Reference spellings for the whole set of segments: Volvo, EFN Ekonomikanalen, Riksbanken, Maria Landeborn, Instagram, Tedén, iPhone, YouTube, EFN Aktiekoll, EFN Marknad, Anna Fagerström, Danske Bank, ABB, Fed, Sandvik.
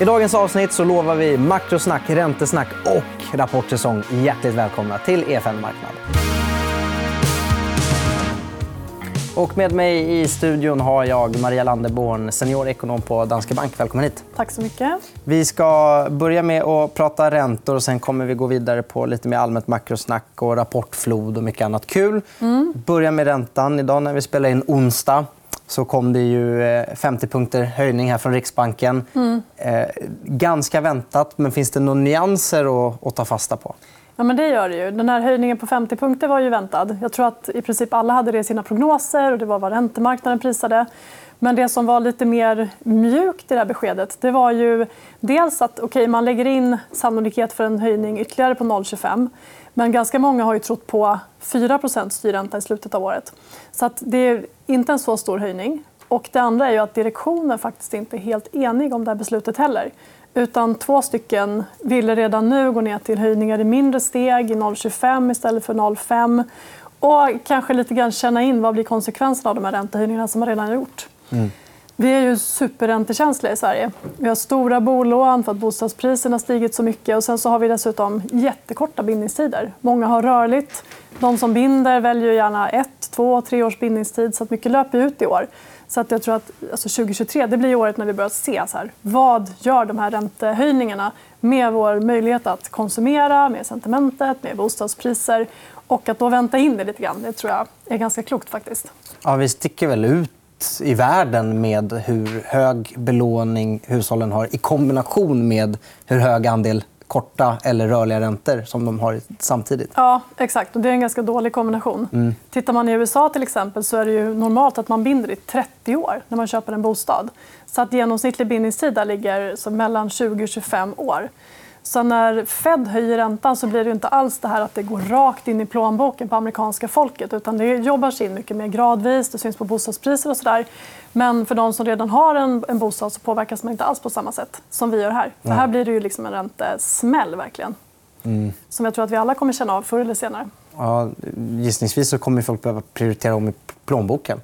I dagens avsnitt så lovar vi makrosnack, räntesnack och rapportsäsong. Hjärtligt välkomna till EFN Marknad. Och med mig i studion har jag Maria Landeborn, seniorekonom på Danske Bank. Välkommen hit. Tack så mycket. Vi ska börja med att prata räntor och sen kommer vi gå vidare på lite mer allmänt makrosnack och rapportflod och mycket annat kul. Börja med räntan. Idag när vi spelar in onsdag så kom det ju 50 punkter höjning här från Riksbanken. Ganska väntat, men finns det några nyanser att ta fasta på? Ja, men det gör det ju. Den här höjningen på 50 punkter var ju väntad. Jag tror att i princip alla hade det i sina prognoser och det var vad räntemarknaden prisade. Men det som var lite mer mjukt i det här beskedet, det var ju dels att man lägger in sannolikhet för en höjning ytterligare på 0,25. Men ganska många har ju trott på 4% styrränta i slutet av året. Så att det är inte en så stor höjning. Och det andra är ju att direktionen faktiskt inte är helt enig om det här beslutet heller. Utan två stycken ville redan nu gå ner till höjningar i mindre steg, i 0,25 istället för 0,5. Och kanske lite grann känna in vad blir konsekvenserna av de här räntehöjningarna som man redan har gjort. Vi är ju superräntekänsliga i Sverige. Vi har stora bolån för att bostadspriserna har stigit så mycket. Och sen så har vi dessutom jättekorta bindningstider. Många har rörligt. De som binder väljer gärna 1, 2, 3 års bindningstid. Så att mycket löper ut i år. Så att jag tror att 2023 det blir året när vi börjar se så här, vad gör de här räntehöjningarna med vår möjlighet att konsumera, med sentimentet, med bostadspriser. Och att då vänta in det lite grann, det tror jag är ganska klokt faktiskt. Ja, vi sticker väl ut i världen med hur hög belåning hushållen har i kombination med hur hög andel korta eller rörliga räntor som de har samtidigt. Ja, exakt. Och det är en ganska dålig kombination. Tittar man i USA till exempel så är det ju normalt att man binder i 30 år när man köper en bostad. Så att genomsnittlig bindningstid där ligger så mellan 20 och 25 år. Så när Fed höjer räntan så blir det inte alls det här att det går rakt in i plånboken på amerikanska folket, utan det jobbar sig in mycket mer gradvis, det syns på bostadspriser och sådär. Men för de som redan har en bostad så påverkas man inte alls på samma sätt som vi gör här. För här blir det ju liksom en räntesmäll verkligen. Som jag tror att vi alla kommer känna av förr eller senare. Ja, gissningsvis så kommer folk behöva prioritera om i plånboken.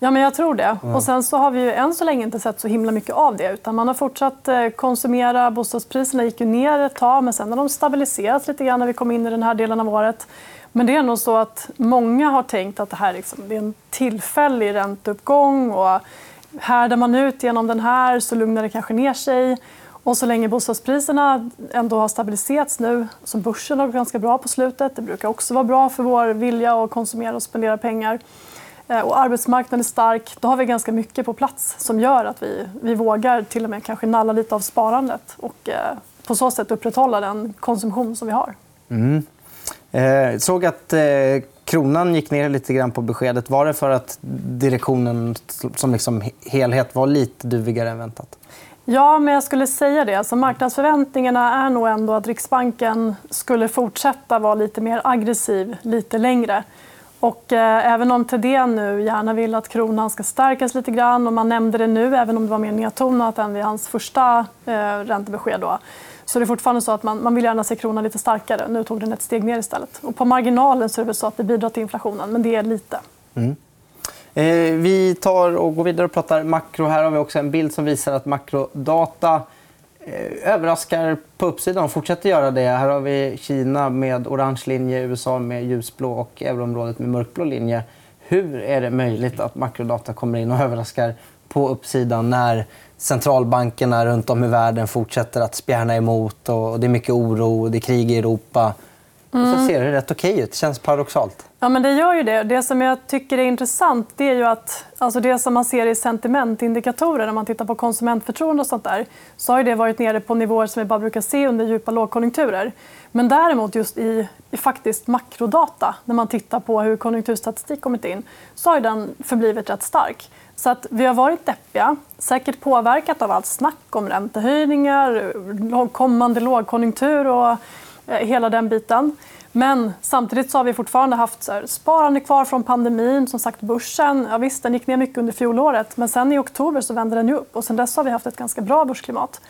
Ja, men jag tror det. Och sen så har vi ju än så länge inte sett så himla mycket av det. Utan man har fortsatt konsumera. Bostadspriserna gick ju ner ett tag, men sen har de stabiliserats lite grann när vi kom in i den här delen av året. Men det är nog så att många har tänkt att det här liksom, det är en tillfällig ränteuppgång. Och härdar man ut genom den här så lugnar det kanske ner sig. Och så länge bostadspriserna ändå har stabiliserats nu, så börsen har gått ganska bra på slutet. Det brukar också vara bra för vår vilja att konsumera och spendera pengar. Och arbetsmarknaden är stark. Då har vi ganska mycket på plats som gör att vi vågar till och med kanske nalla lite av sparandet och på så sätt upprätthålla den konsumtion som vi har. Såg att kronan gick ner lite grann på beskedet. Var det för att direktionen som liksom helhet var lite duvigare än väntat? Ja, men jag skulle säga det. Alltså, marknadsförväntningarna är nog ändå att Riksbanken skulle fortsätta vara lite mer aggressiv lite längre. Och även om Tedén nu gärna vill att kronan ska stärkas lite grann och man nämnde det nu, även om det var mer nedtonat än vid hans första räntebesked då, så det är fortfarande så att man vill gärna se kronan lite starkare. Nu tog den ett steg ner istället. Och på marginalen så är det så att det bidrar till inflationen, men det är lite. Vi tar och går vidare och pratar makro. Här har vi också en bild som visar att makrodata överraskar på uppsidan och fortsätter göra det. Här har vi Kina med orange linje, USA med ljusblå och euroområdet med mörkblå linje. Hur är det möjligt att makrodata kommer in och överraskar på uppsidan när centralbankerna runt om i världen fortsätter att spjärna emot och det är mycket oro och det är krig i Europa? Och så ser det rätt okej ut. Det känns paradoxalt. Ja, men det gör ju det. Det som jag tycker är intressant det är ju att alltså det som man ser i sentimentindikatorer när man tittar på konsumentförtroende och sånt där, så har ju det varit nere på nivåer som vi bara brukar se under djupa lågkonjunkturer. Men däremot just i faktiskt makrodata, när man tittar på hur konjunkturstatistik kommit in, så har ju den förblivit rätt stark. Så att vi har varit deppiga, säkert påverkat av allt snack om räntehöjningar, kommande lågkonjunktur och hela den biten. Men samtidigt så har vi fortfarande haft sparande kvar från pandemin. Som sagt, börsen, ja visst, den gick ner mycket under fjolåret. Men sen i oktober så vände den ju upp. Och sen dess har vi haft ett ganska bra börsklimat.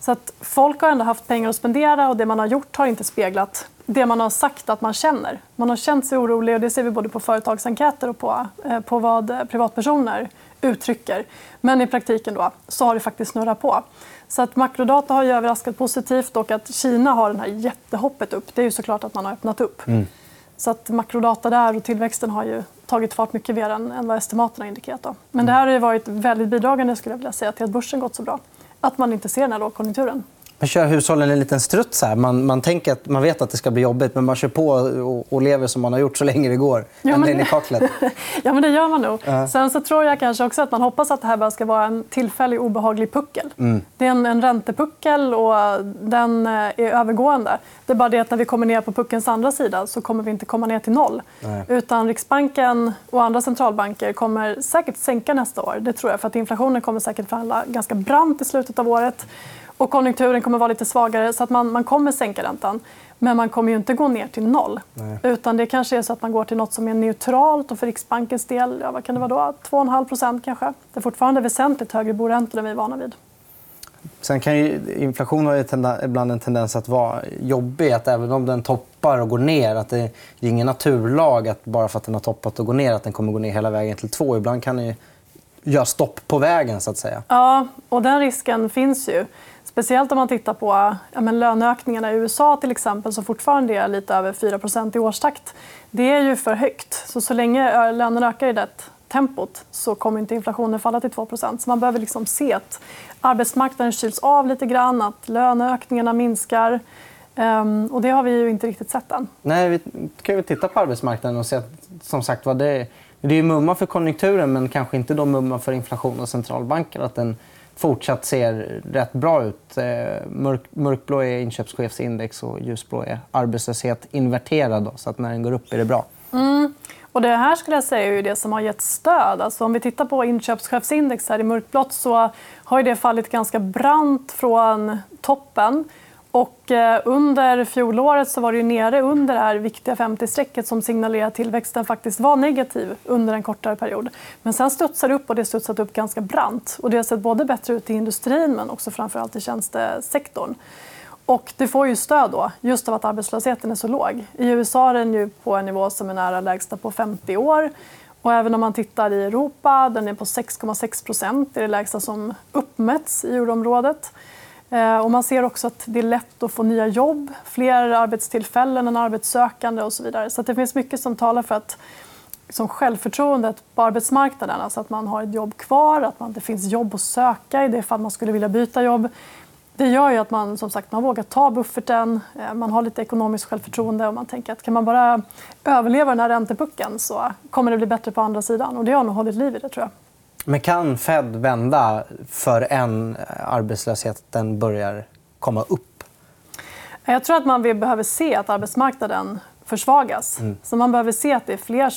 Så att folk har ändå haft pengar att spendera. Och det man har gjort har inte speglat det man har sagt att man känner. Man har känt sig orolig. Och det ser vi både på företagsenkäter och på vad privatpersoner uttrycker. Men i praktiken då, så har det faktiskt snurrat på. Så att makrodata har ju överraskat positivt och att Kina har den här jättehoppet upp. Det är ju såklart att man har öppnat upp. Mm. Så att makrodata där och tillväxten har ju tagit fart mycket mer än vad estimaten har indikerat. Då. Men det här har ju varit väldigt bidragande skulle jag vilja säga, till att börsen gått så bra. Att man inte ser den här lågkonjunkturen. Man kör hushållen en liten struts här. Man tänker att man vet att det ska bli jobbigt, men man kör på och lever som man har gjort så länge det går. Ja, men... ja, men det gör man nog. Sen så tror jag kanske också att man hoppas att det här bara ska vara en tillfällig obehaglig puckel. Mm. Det är en räntepuckel och den är övergående. Det är bara det att när vi kommer ner på puckens andra sida så kommer vi inte komma ner till noll. Nej. Utan Riksbanken och andra centralbanker kommer säkert sänka nästa år. Det tror jag, för att inflationen kommer säkert falla ganska brant i slutet av året. Och konjunkturen kommer vara lite svagare, så att man kommer sänka räntan. Men man kommer ju inte gå ner till noll. Nej. Utan det kanske är så att man går till något som är neutralt. Och för Riksbankens del, ja, vad kan det vara då? 2,5% kanske. Det är fortfarande väsentligt högre boräntor än vi är vana vid. Sen kan ju inflation ha ibland en tendens att vara jobbig. Att även om den toppar och går ner. Att det är ingen naturlag att bara för att den har toppat och går ner att den kommer gå ner hela vägen till 2. Ibland kan den ju göra stopp på vägen, så att säga. Ja, och den risken finns ju. Speciellt om man tittar på löneökningarna i USA till exempel, som fortfarande är lite över 4% i årstakt. Det är ju för högt. Så länge lönerna ökar i det tempot så kommer inte inflationen falla till 2%. Så man behöver liksom se att arbetsmarknaden kyls av lite grann, att löneökningarna minskar. Och det har vi ju inte riktigt sett än. Nej, vi kan ju titta på arbetsmarknaden och se att, som sagt, vad det är mumma för konjunkturen, men kanske inte de mumma för inflation och centralbanker, att den fortsatt ser rätt bra ut. Mörkblå är inköpschefsindex och ljusblå är arbetslöshet inverterad. Då, så att när den går upp är det bra. Mm. Och det här skulle jag säga är ju det som har gett stöd. Alltså om vi tittar på inköpschefsindex här i mörkblått så har det fallit ganska brant från toppen. Och under fjolåret så var det ju nere under det här viktiga 50-strecket som signalerar att tillväxten faktiskt var negativ under en kortare period. Men sen studsade det upp, och det studsade upp ganska brant. Och det har sett både bättre ut i industrin men också framförallt i tjänstesektorn. Och det får ju stöd då, just av att arbetslösheten är så låg. I USA är den ju på en nivå som är nära lägsta på 50 år. Och även om man tittar i Europa, den är på 6,6%. Det är det lägsta som uppmätts i euroområdet. Och man ser också att det är lätt att få nya jobb, fler arbetstillfällen än arbetssökande och så vidare. Så det finns mycket som talar för att som självförtroendet på arbetsmarknaden, alltså att man har ett jobb kvar, att man, det finns jobb att söka i det fall man skulle vilja byta jobb. Det gör ju att man, som sagt, man vågar ta bufferten, man har lite ekonomiskt självförtroende och man tänker att kan man bara överleva den här räntepucken så kommer det bli bättre på andra sidan. Och det har nog hållit liv i det, tror jag. Men kan Fed vända förrän arbetslösheten börjar komma upp? Jag tror att man behöver se att arbetsmarknaden försvagas. Mm. Så man behöver se att det är fler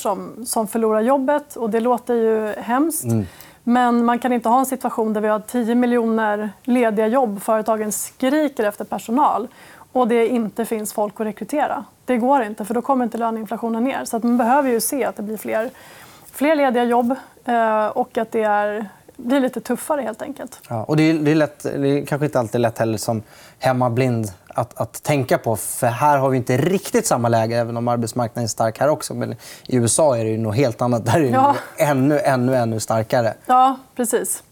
som förlorar jobbet. Och det låter ju hemskt. Mm. Men man kan inte ha en situation där vi har 10 miljoner lediga jobb. Företagen skriker efter personal. Och det inte finns folk att rekrytera. Det går inte, för då kommer inte löneinflationen ner. Så att man behöver ju se att det blir fler lediga jobb och att det blir lite tuffare, helt enkelt. Ja, och det är kanske inte alltid lätt heller som hemmablind att tänka på. För här har vi inte riktigt samma läge, även om arbetsmarknaden är stark här också. Men i USA är det ju något helt annat. Där är det ännu starkare. Ja, precis.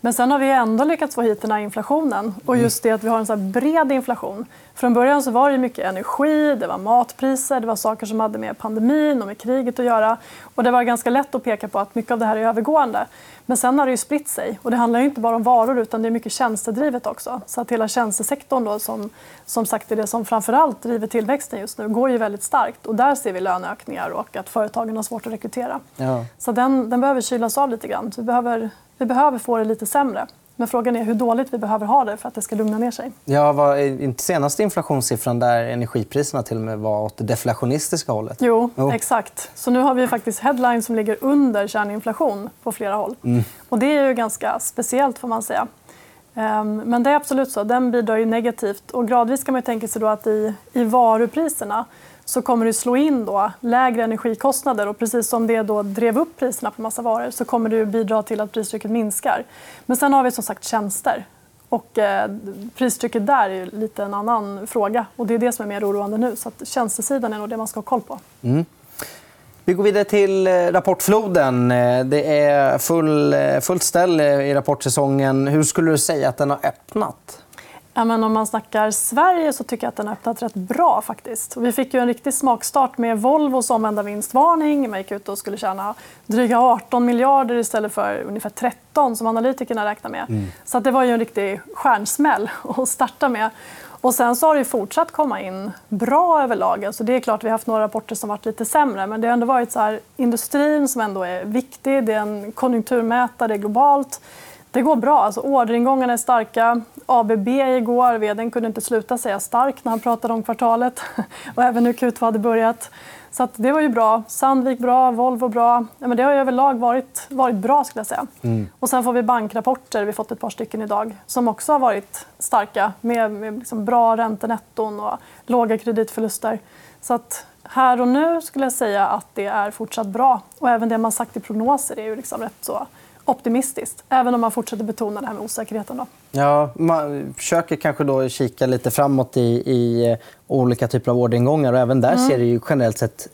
Men sen har vi ändå lyckats få hit den här inflationen. Och just det att vi har en så här bred inflation. Från början så var det mycket energi, det var matpriser, det var saker som hade med pandemin och med kriget att göra. Och det var ganska lätt att peka på att mycket av det här är övergående. Men sen har det ju spritt sig. Och det handlar ju inte bara om varor, utan det är mycket tjänstedrivet också. Så att hela tjänstesektorn då, som sagt, är det som framförallt driver tillväxten just nu, går ju väldigt starkt. Och där ser vi löneökningar och att företagen har svårt att rekrytera. Ja. Så den behöver kylas av lite grann. Vi behöver få det lite sämre. Men frågan är hur dåligt vi behöver ha det för att det ska lugna ner sig. Ja, var senaste inflationssiffran där energipriserna till och med var åt det deflationistiska hållet? Jo, exakt. Så nu har vi faktiskt headline som ligger under kärninflation på flera håll. Mm. Och det är ju ganska speciellt, får man säga. Men det är absolut så. Den bidrar ju negativt. Och gradvis kan man tänka sig då att i varupriserna så kommer det slå in då lägre energikostnader. Och precis som det då drev upp priserna på massa varor så kommer det bidra till att pristrycket minskar. Men sen har vi som sagt tjänster. Och pristrycket där är lite en annan fråga. Och det är det som är mer oroande nu. Så att tjänstesidan är nog det man ska ha koll på. Mm. Vi går vidare till rapportfloden. Det är fullt ställ i rapportsäsongen. Hur skulle du säga att den har öppnat? Ja, men om man snackar Sverige så tycker jag att den har öppnat rätt bra faktiskt. Vi fick ju en riktig smakstart med Volvos omvända vinstvarning. Man gick ut och skulle tjäna dryga 18 miljarder istället för ungefär 13 som analytikerna räknar med. Mm. Så att det var ju en riktig stjärnsmäll att starta med. Och sen så har det fortsatt komma in bra överlag. Så det är klart att vi har haft några rapporter som varit lite sämre. Men det har ändå varit så här, industrin som ändå är viktig. Det är en konjunkturmätare globalt. Det går bra. Alltså, orderingångarna är starka. ABB igår, vdn kunde inte sluta säga stark när han pratade om kvartalet. Och även nu Q2 hade börjat. Så att det var ju bra. Sandvik bra, Volvo bra. Ja, men det har ju överlag varit bra skulle jag säga. Mm. Och sen får vi bankrapporter. Vi fått ett par stycken idag som också har varit starka med liksom bra räntenetton och låga kreditförluster. Så att här och nu skulle jag säga att det är fortsatt bra. Och även det man sagt i prognoser är ju liksom rätt så optimistiskt, även om man fortsätter betona det här med osäkerheten. Då. Ja, man försöker kanske då kika lite framåt i olika typer av orderingångar. Och även där ser det ju generellt sett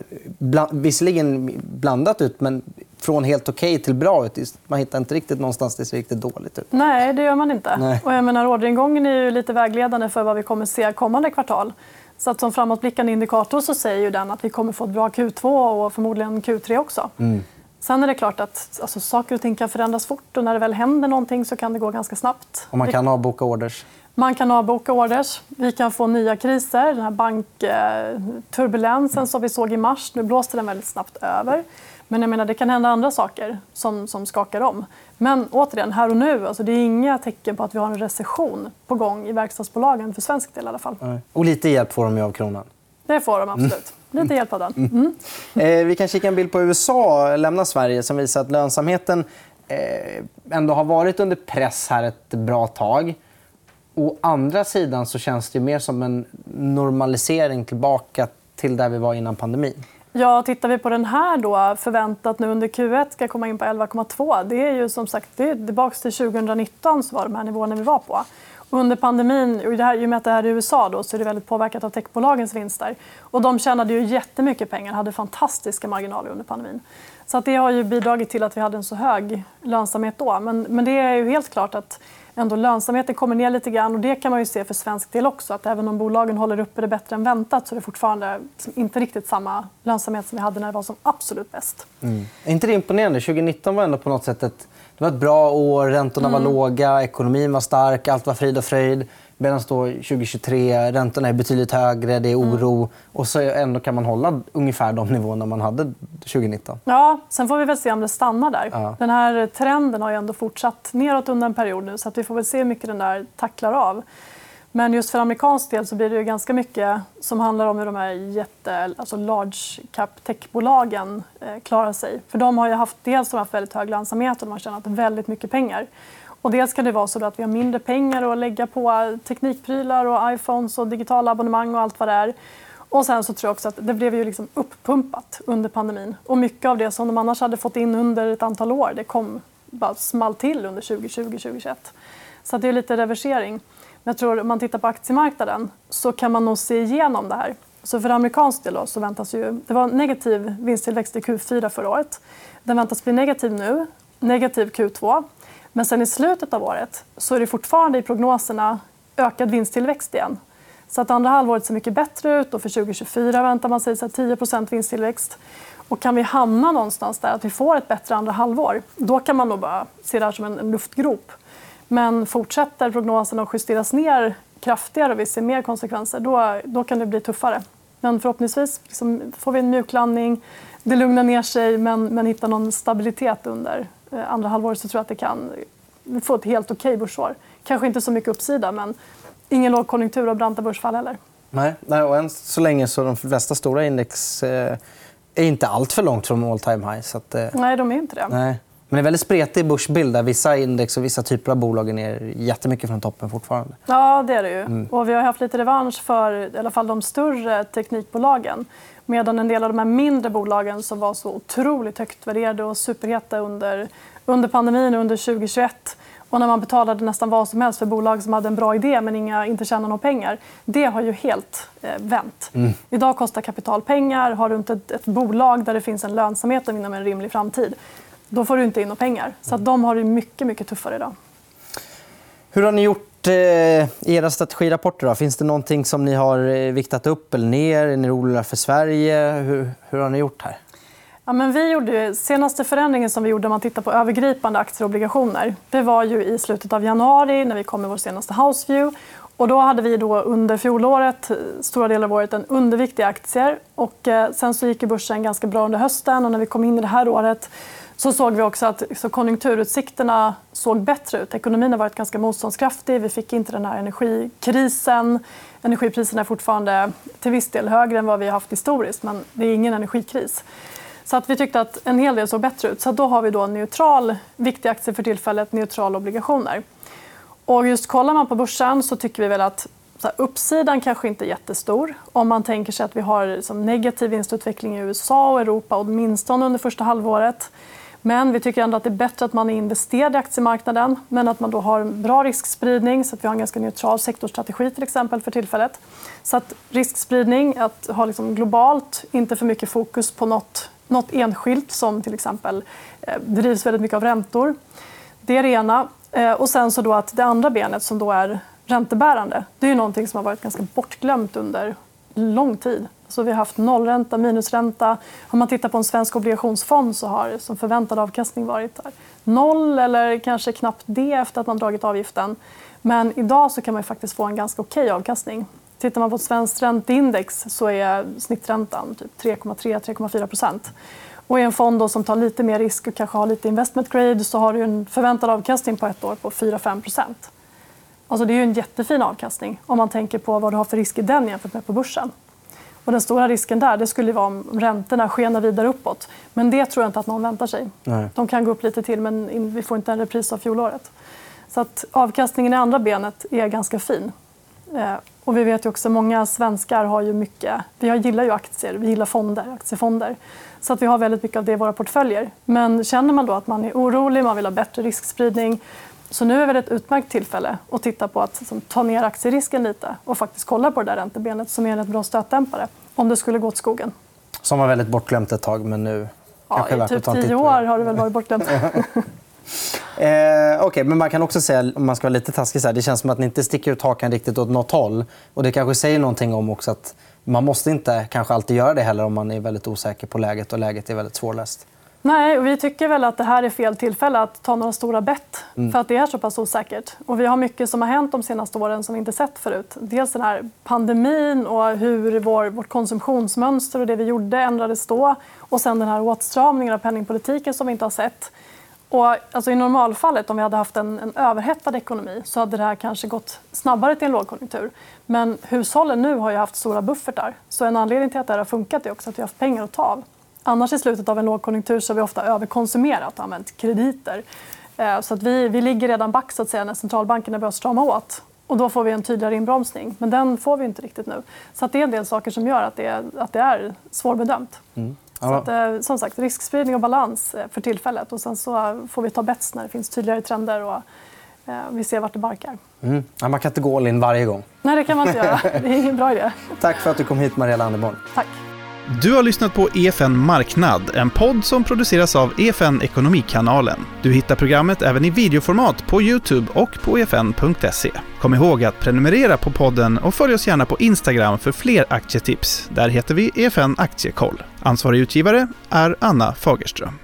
visserligen blandat ut, men från helt okej till bra ut. Man hittar inte riktigt någonstans det ser riktigt dåligt ut. Nej, det gör man inte. Nej. Och jag menar, orderingången är ju lite vägledande för vad vi kommer se kommande kvartal. Så att som framåtblickande indikator så säger ju den att vi kommer få ett bra Q2 och förmodligen Q3 också. Mm. Sen är det klart att alltså, saker och ting kan förändras fort. Och när det väl händer någonting så kan det gå ganska snabbt. Och man kan avboka orders. Man kan avboka orders. Vi kan få nya kriser. Den här bankturbulensen som vi såg i mars, nu blåste den väldigt snabbt över. Men jag menar, det kan hända andra saker som skakar om. Men återigen, här och nu, alltså, det är inga tecken på att vi har en recession på gång i verkstadsbolagen, för svensk del i alla fall. Och lite hjälp får de ju av kronan. Det får de absolut. Lite hjälp av den. Mm. Vi kan kika en bild på USA, lämna Sverige, som visar att lönsamheten ändå har varit under press här ett bra tag. Å andra sidan så känns det mer som en normalisering tillbaka till där vi var innan pandemin. Ja, tittar vi på den här då, förväntat nu under Q1 ska komma in på 11,2. Det är ju som sagt det är tillbaka till 2019 så var de här nivåerna vi var på. Under pandemin, i och med att det här är i USA, då, så är det väldigt påverkat av techbolagens vinster. Och de tjänade ju jättemycket pengar, hade fantastiska marginaler under pandemin. Så att det har ju bidragit till att vi hade en så hög lönsamhet då. Men det är ju helt klart att ändå lönsamheten kommer ner lite grann. Och det kan man ju se för svensk del också. Att även om bolagen håller uppe det bättre än väntat så är det fortfarande inte riktigt samma lönsamhet som vi hade när det var som absolut bäst. Mm. Är inte det imponerande? 2019 var ändå på något sätt ett... Det var ett bra år, räntorna var låga, ekonomin var stark, allt var frid och fröjd. Medan då 2023, räntorna är betydligt högre, det är oro. Och så ändå kan man hålla ungefär de nivåerna man hade 2019. Ja, sen får vi väl se om det stannar där. Ja. Den här trenden har ju ändå fortsatt neråt under en period nu. Så att vi får väl se hur mycket den där tacklar av. Men just för amerikansk del så blir det ju ganska mycket som handlar om hur de här alltså large cap techbolagen klarar sig. För de har ju haft dels de här väldigt hög lönsamhet och de har tjänat väldigt mycket pengar. Och dels kan det vara så att vi har mindre pengar att lägga på teknikprylar och iPhones och digitala abonnemang och allt vad det är. Och sen så tror jag också att det blev ju liksom uppumpat under pandemin. Och mycket av det som de annars hade fått in under ett antal år, det kom bara small till under 2020-2021. Så det är lite reversering. Jag tror om man tittar på aktiemarknaden så kan man nog se igenom det här. Så för amerikansk del då, så väntas ju... Det var negativ vinsttillväxt i Q4 förra året. Den väntas bli negativ nu, negativ Q2. Men sen i slutet av året så är det fortfarande i prognoserna ökad vinsttillväxt igen. Så att andra halvåret ser mycket bättre ut och för 2024 väntar man sig 10% vinsttillväxt. Och kan vi hamna någonstans där att vi får ett bättre andra halvår, då kan man nog bara se det här som en luftgrop. Men fortsätter prognosen att justeras ner kraftigare och vi ser mer konsekvenser, då kan det bli tuffare. Men förhoppningsvis liksom, får vi en mjuk landning, det lugnar ner sig men hittar någon stabilitet under andra halvåret så tror jag att det kan få ett helt okej börsår. Kanske inte så mycket uppsida, men ingen lågkonjunktur och branta börsfall heller. Nej, och än så länge så de flesta stora index är inte allt för långt från all time high. Så att, nej, de är inte det. Nej. Men det är väldigt spretig börsbild där vissa index och vissa typer av bolag är ner jättemycket från toppen fortfarande. Ja, det är det ju. Och vi har haft lite revansch för i alla fall de större teknikbolagen. Medan en del av de här mindre bolagen som var så otroligt högt värderade och superheta under pandemin och under 2021 och när man betalade nästan vad som helst för bolag som hade en bra idé men inte tjänade några pengar. Det har ju helt vänt. Mm. Idag kostar kapital pengar. Har du inte ett bolag där det finns en lönsamhet inom en rimlig framtid, då får du inte in några pengar. Så att de har det mycket, mycket tuffare idag. Hur har ni gjort i era strategirapporter då? Finns det någonting som ni har viktat upp eller ner? Är ni oroliga för Sverige? Hur har ni gjort här? Ja, men vi gjorde, senaste förändringen som vi gjorde om man tittar på övergripande aktier och obligationer, det var ju i slutet av januari när vi kom med vår senaste house view. Och då hade vi då under fjolåret, stora delar av året, en undervikt i aktier. Och sen så gick ju börsen ganska bra under hösten. Och när vi kom in i det här året så såg vi också att så konjunkturutsikterna såg bättre ut. Ekonomin har varit ganska motståndskraftig. Vi fick inte den här energikrisen. Energipriserna är fortfarande till viss del högre än vad vi har haft historiskt. Men det är ingen energikris. Så att vi tyckte att en hel del såg bättre ut. Så då har vi då neutral, viktig aktie för tillfället, neutral obligationer. Och just kollar man på börsen så tycker vi väl att så här, uppsidan kanske inte är jättestor. Om man tänker sig att vi har som negativ vinstutveckling i USA och Europa åtminstone under första halvåret. Men vi tycker ändå att det är bättre att man är investerad i aktiemarknaden men att man då har en bra riskspridning så att vi har en ganska neutral sektorstrategi till exempel för tillfället. Så att riskspridning, att ha liksom globalt inte för mycket fokus på något enskilt som till exempel drivs väldigt mycket av räntor. Det är det ena. Och sen så då att det andra benet som då är räntebärande, det är ju någonting som har varit ganska bortglömt under lång tid. Så vi har haft nollränta, minusränta. Om man tittar på en svensk obligationsfond så har som förväntad avkastning varit noll eller kanske knappt det efter att man dragit avgiften. Men idag så kan man faktiskt få en ganska okej avkastning. Tittar man på svenskt ränteindex så är snitträntan typ 3,3-3,4%. Och i en fond då som tar lite mer risk och kanske har lite investment grade så har du en förväntad avkastning på ett år på 4-5%. Alltså det är ju en jättefin avkastning om man tänker på vad du har för risk i den jämfört med på börsen. Och den stora risken där det skulle vara om räntorna skenar vidare uppåt. Men det tror jag inte att någon väntar sig. Nej. De kan gå upp lite till men vi får inte en repris av fjolåret. Så att avkastningen i andra benet är ganska fin. Och vi vet ju också många svenskar har ju mycket. Vi gillar ju aktier, vi gillar fonder, aktiefonder. Så att vi har väldigt mycket av det i våra portföljer. Men känner man då att man är orolig, man vill ha bättre riskspridning. Så nu är det ett utmärkt tillfälle att titta på att ta ner aktierisken lite och faktiskt kolla på det där räntebenet som är ett bra stötdämpare om det skulle gå åt skogen. Som var väldigt bortglömt ett tag men nu kanske värt att ta en titt på. I typ 10 år har det väl varit bortglömt. Okay, men man kan också säga, om man ska vara lite taskig så här, det känns som att ni inte sticker ut hakan riktigt åt något håll och det kanske säger någonting om också att man måste inte kanske alltid göra det heller om man är väldigt osäker på läget och läget är väldigt svårläst. Nej, och vi tycker väl att det här är fel tillfälle att ta några stora bett för att det är så pass osäkert. Och vi har mycket som har hänt de senaste åren som vi inte sett förut. Dels den här pandemin och hur vårt konsumtionsmönster och det vi gjorde ändrades då och sen den här åtstramningen av penningpolitiken som vi inte har sett. Och, alltså, i normalfallet, om vi hade haft en överhettad ekonomi så hade det här kanske gått snabbare till en lågkonjunktur. Men hushållen nu har ju haft stora buffertar. Så en anledning till att det här har funkat är också att vi har haft pengar att ta av. Annars i slutet av en lågkonjunktur så har vi ofta överkonsumerat och använt krediter. Så att vi ligger redan back så att säga, när centralbanken börjar strama åt. Och då får vi en tydligare inbromsning. Men den får vi inte riktigt nu. Så att det är en del saker som gör att det är svårbedömt. Mm. Så att, som sagt, riskspridning och balans för tillfället. Och sen så får vi ta bets när det finns tydligare trender och vi ser vart det barkar. Mm. Ja, man kan inte gå all in varje gång. Nej, det kan man inte göra. Det är ingen bra idé. Tack för att du kom hit, Maria Landeborn. Tack. Du har lyssnat på EFN Marknad, en podd som produceras av EFN Ekonomikanalen. Du hittar programmet även i videoformat på YouTube och på efn.se. Kom ihåg att prenumerera på podden och följ oss gärna på Instagram för fler aktietips. Där heter vi EFN Aktiekoll. Ansvarig utgivare är Anna Fagerström.